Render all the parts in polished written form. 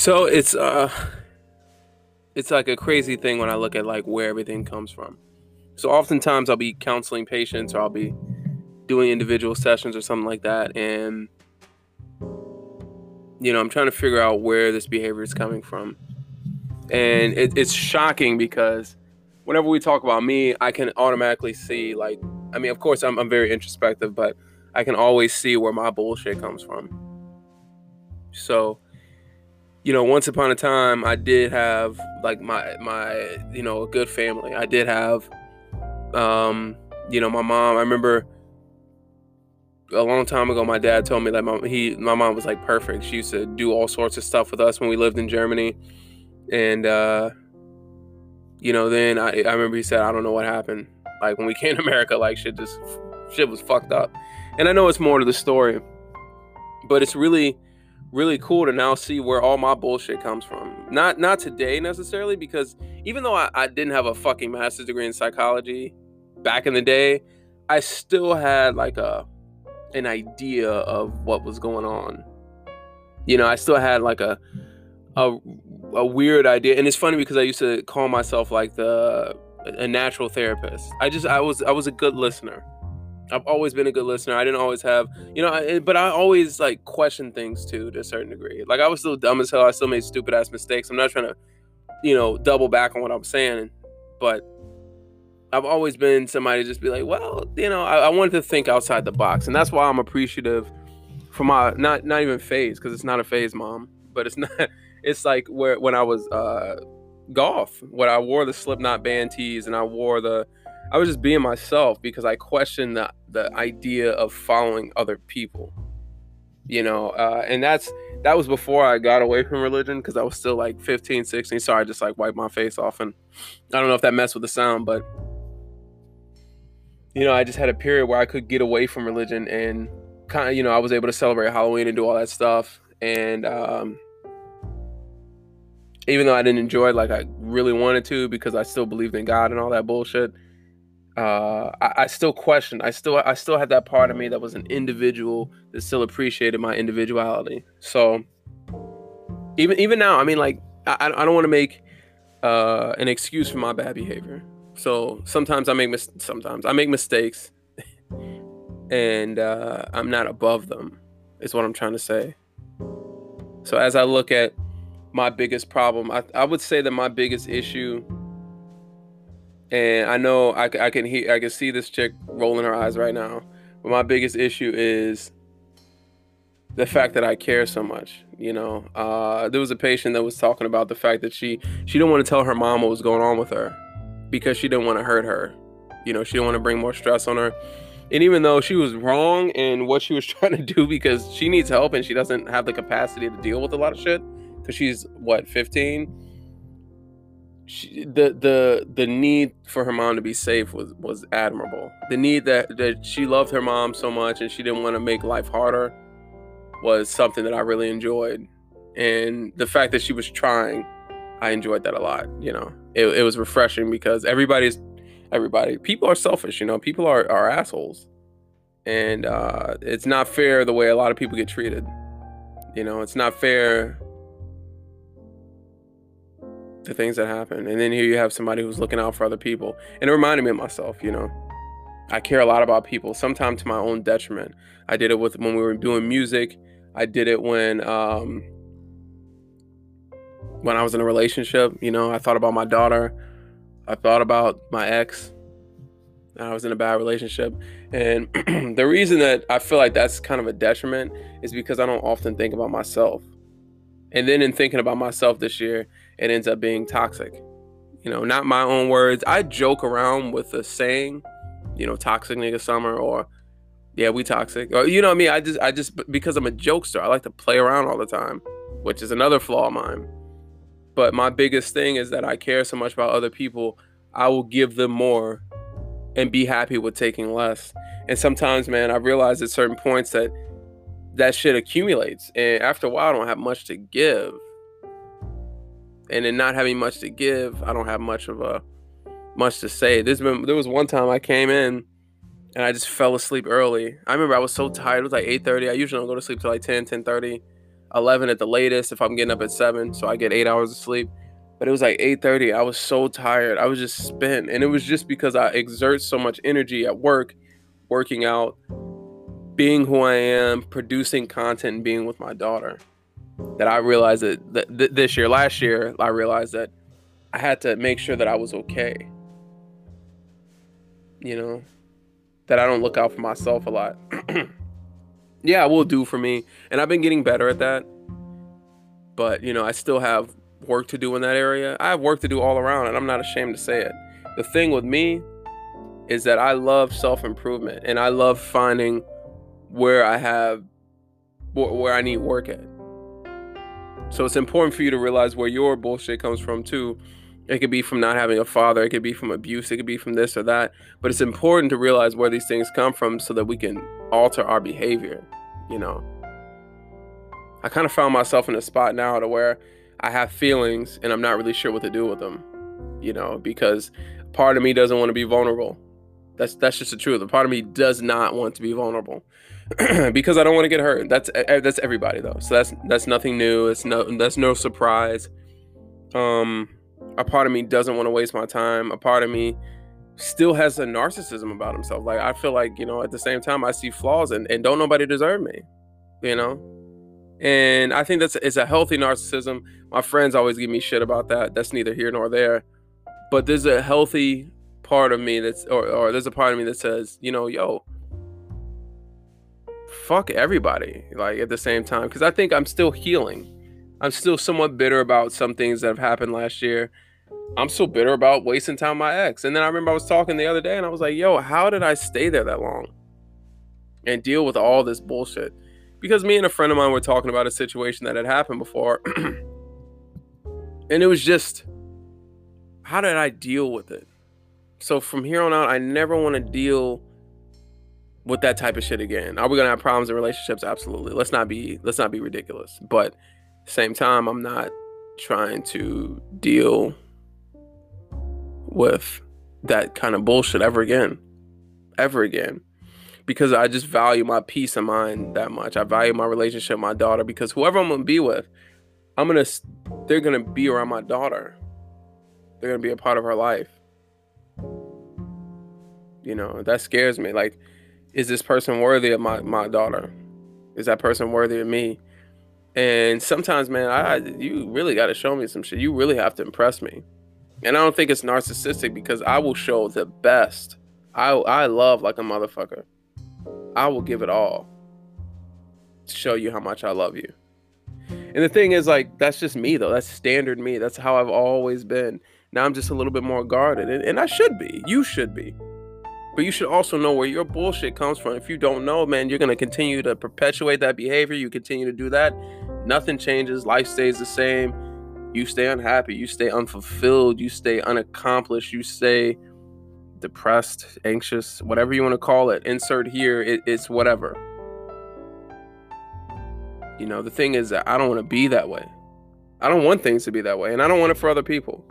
So it's like a crazy thing when I look at like where everything comes from. So oftentimes I'll be counseling patients, or I'll be doing individual sessions or something like that, and you know, I'm trying to figure out where this behavior is coming from. And it's shocking because whenever we talk about me, I can automatically see, like, I mean, of course I'm very introspective, but I can always see where my bullshit comes from. So, you know, once upon a time, I did have like my, you know, a good family. I did have, you know, my mom. I remember a long time ago, my dad told me that my mom was like perfect. She used to do all sorts of stuff with us when we lived in Germany. And, you know, then I remember he said, I don't know what happened. Like when we came to America, like shit was fucked up. And I know it's more to the story, but it's really, really cool to now see where all my bullshit comes from. Not today necessarily, because even though I didn't have a fucking master's degree in psychology back in the day, I still had like an idea of what was going on. You know, I still had like a weird idea. And it's funny because I used to call myself like a natural therapist. I was a good listener. I've always been a good listener. I didn't always have, you know, but I always like question things too, to a certain degree. Like I was still dumb as hell. I still made stupid ass mistakes. I'm not trying to, you know, double back on what I'm saying, but I've always been somebody to just be like, well, you know, I wanted to think outside the box. And that's why I'm appreciative for my, not even phase, because it's not a phase, mom, but it's not, it's like when I was golf, when I wore the Slipknot band tees and I was just being myself because I questioned the idea of following other people, you know, and that was before I got away from religion because I was still like 15, 16. Sorry, I just like wiped my face off, and I don't know if that messed with the sound, but, you know, I just had a period where I could get away from religion and kind of, you know, I was able to celebrate Halloween and do all that stuff. And even though I didn't enjoy it like I really wanted to because I still believed in God and all that bullshit, I still questioned. I still had that part of me that was an individual that still appreciated my individuality. So even now, I mean, like, I don't want to make an excuse for my bad behavior. So sometimes I make mistakes, and I'm not above them, is what I'm trying to say. So as I look at my biggest problem, I would say that my biggest issue, and I know I can see this chick rolling her eyes right now, but my biggest issue is the fact that I care so much. You know, there was a patient that was talking about the fact that she didn't want to tell her mom what was going on with her because she didn't want to hurt her. You know, she didn't want to bring more stress on her. And even though she was wrong in what she was trying to do because she needs help and she doesn't have the capacity to deal with a lot of shit because she's, what, 15? The need for her mom to be safe was admirable. The need that she loved her mom so much and she didn't want to make life harder was something that I really enjoyed. And the fact that she was trying, I enjoyed that a lot. You know, it was refreshing because people are selfish, you know, people are assholes. And it's not fair the way a lot of people get treated. You know, it's not fair, the things that happen. And then here you have somebody who's looking out for other people. And it reminded me of myself, you know. I care a lot about people, sometimes to my own detriment. I did it when we were doing music. I did it when I was in a relationship, you know. I thought about my daughter. I thought about my ex. I was in a bad relationship. And the reason that I feel like that's kind of a detriment is because I don't often think about myself. And then in thinking about myself this year, it ends up being toxic. You know, not my own words. I joke around with the saying, you know, toxic nigga summer, or yeah, we toxic. Or, you know what I mean? I just, because I'm a jokester, I like to play around all the time, which is another flaw of mine. But my biggest thing is that I care so much about other people. I will give them more and be happy with taking less. And sometimes, man, I realize at certain points that shit accumulates, and after a while I don't have much to give. And in not having much to give, I don't have much to say. There was one time I came in and I just fell asleep early. I remember I was so tired. It was like 8:30. I usually don't go to sleep till like 10, 10:30. 11 at the latest if I'm getting up at 7, so I get 8 hours of sleep. But it was like 8:30. I was so tired. I was just spent. And it was just because I exert so much energy at work, working out, being who I am, producing content, and being with my daughter, that I realized that this year, last year, I realized that I had to make sure that I was okay. You know, that I don't look out for myself a lot. Yeah, it will do for me. And I've been getting better at that. But, you know, I still have work to do in that area. I have work to do all around, and I'm not ashamed to say it. The thing with me is that I love self-improvement, and I love finding where I need work at. So it's important for you to realize where your bullshit comes from too. It could be from not having a father. It could be from abuse. It could be from this or that. But it's important to realize where these things come from so that we can alter our behavior, you know. I kind of found myself in a spot now to where I have feelings and I'm not really sure what to do with them, you know, because part of me doesn't want to be vulnerable. That's just the truth. A part of me does not want to be vulnerable because I don't want to get hurt. That's everybody though. So that's nothing new. That's no surprise. A part of me doesn't want to waste my time. A part of me still has a narcissism about himself. Like, I feel like, you know, at the same time I see flaws and don't nobody deserve me, you know? And I think it's a healthy narcissism. My friends always give me shit about that. That's neither here nor there. But there's a healthy part of me that's, or there's a part of me that says, you know, yo, fuck everybody. Like, at the same time, because I think I'm still healing. I'm still somewhat bitter about some things that have happened last year. I'm still bitter about wasting time with my ex. And then I remember I was talking the other day and I was like, yo, how did I stay there that long and deal with all this bullshit? Because me and a friend of mine were talking about a situation that had happened before. And it was just, how did I deal with it? So from here on out, I never want to deal with that type of shit again. Are we going to have problems in relationships? Absolutely. Let's not be ridiculous. But same time, I'm not trying to deal with that kind of bullshit ever again. Because I just value my peace of mind that much. I value my relationship with my daughter, because whoever I'm going to be with, they're going to be around my daughter. They're going to be a part of her life. You know, that scares me. Like, is this person worthy of my daughter? Is that person worthy of me? And sometimes, man, you really got to show me some shit. You really have to impress me. And I don't think it's narcissistic, because I will show the best. I love like a motherfucker. I will give it all to show you how much I love you. And the thing is, like, that's just me, though. That's standard me. That's how I've always been. Now I'm just a little bit more guarded. And I should be. You should be. But you should also know where your bullshit comes from. If you don't know, man, you're going to continue to perpetuate that behavior. You continue to do that. Nothing changes. Life stays the same. You stay unhappy. You stay unfulfilled. You stay unaccomplished. You stay depressed, anxious, whatever you want to call it. Insert here, it's whatever. You know, the thing is that I don't want to be that way. I don't want things to be that way, and I don't want it for other people.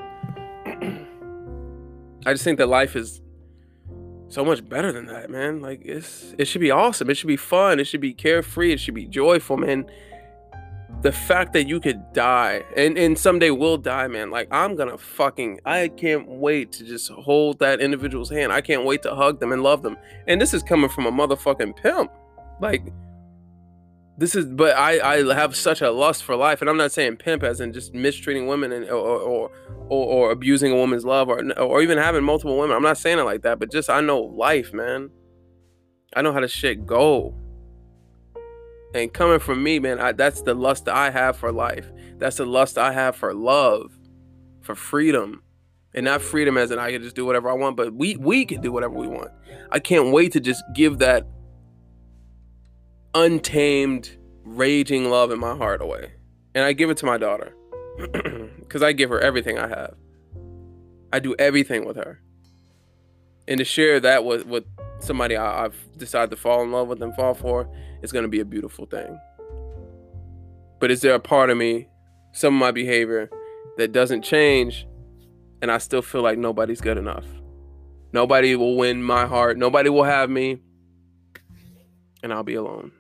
I just think that life is so much better than that, man. Like, it should be awesome. It should be fun. It should be carefree. It should be joyful, man. The fact that you could die and someday will die, man. Like, I can't wait to just hold that individual's hand. I can't wait to hug them and love them. And this is coming from a motherfucking pimp. Like, but I have such a lust for life. And I'm not saying pimp as in just mistreating women and or abusing a woman's love or even having multiple women. I'm not saying it like that, but just, I know life, man. I know how this shit go. And coming from me, man, that's the lust that I have for life. That's the lust I have for love, for freedom. And not freedom as in I can just do whatever I want, but we can do whatever we want. I can't wait to just give that untamed, raging love in my heart away. And I give it to my daughter because I give her everything I have. I do everything with her. And to share that with somebody I've decided to fall in love with and fall for, it's going to be a beautiful thing. But is there a part of me, some of my behavior, that doesn't change, and I still feel like nobody's good enough? Nobody will win my heart. Nobody will have me. And I'll be alone.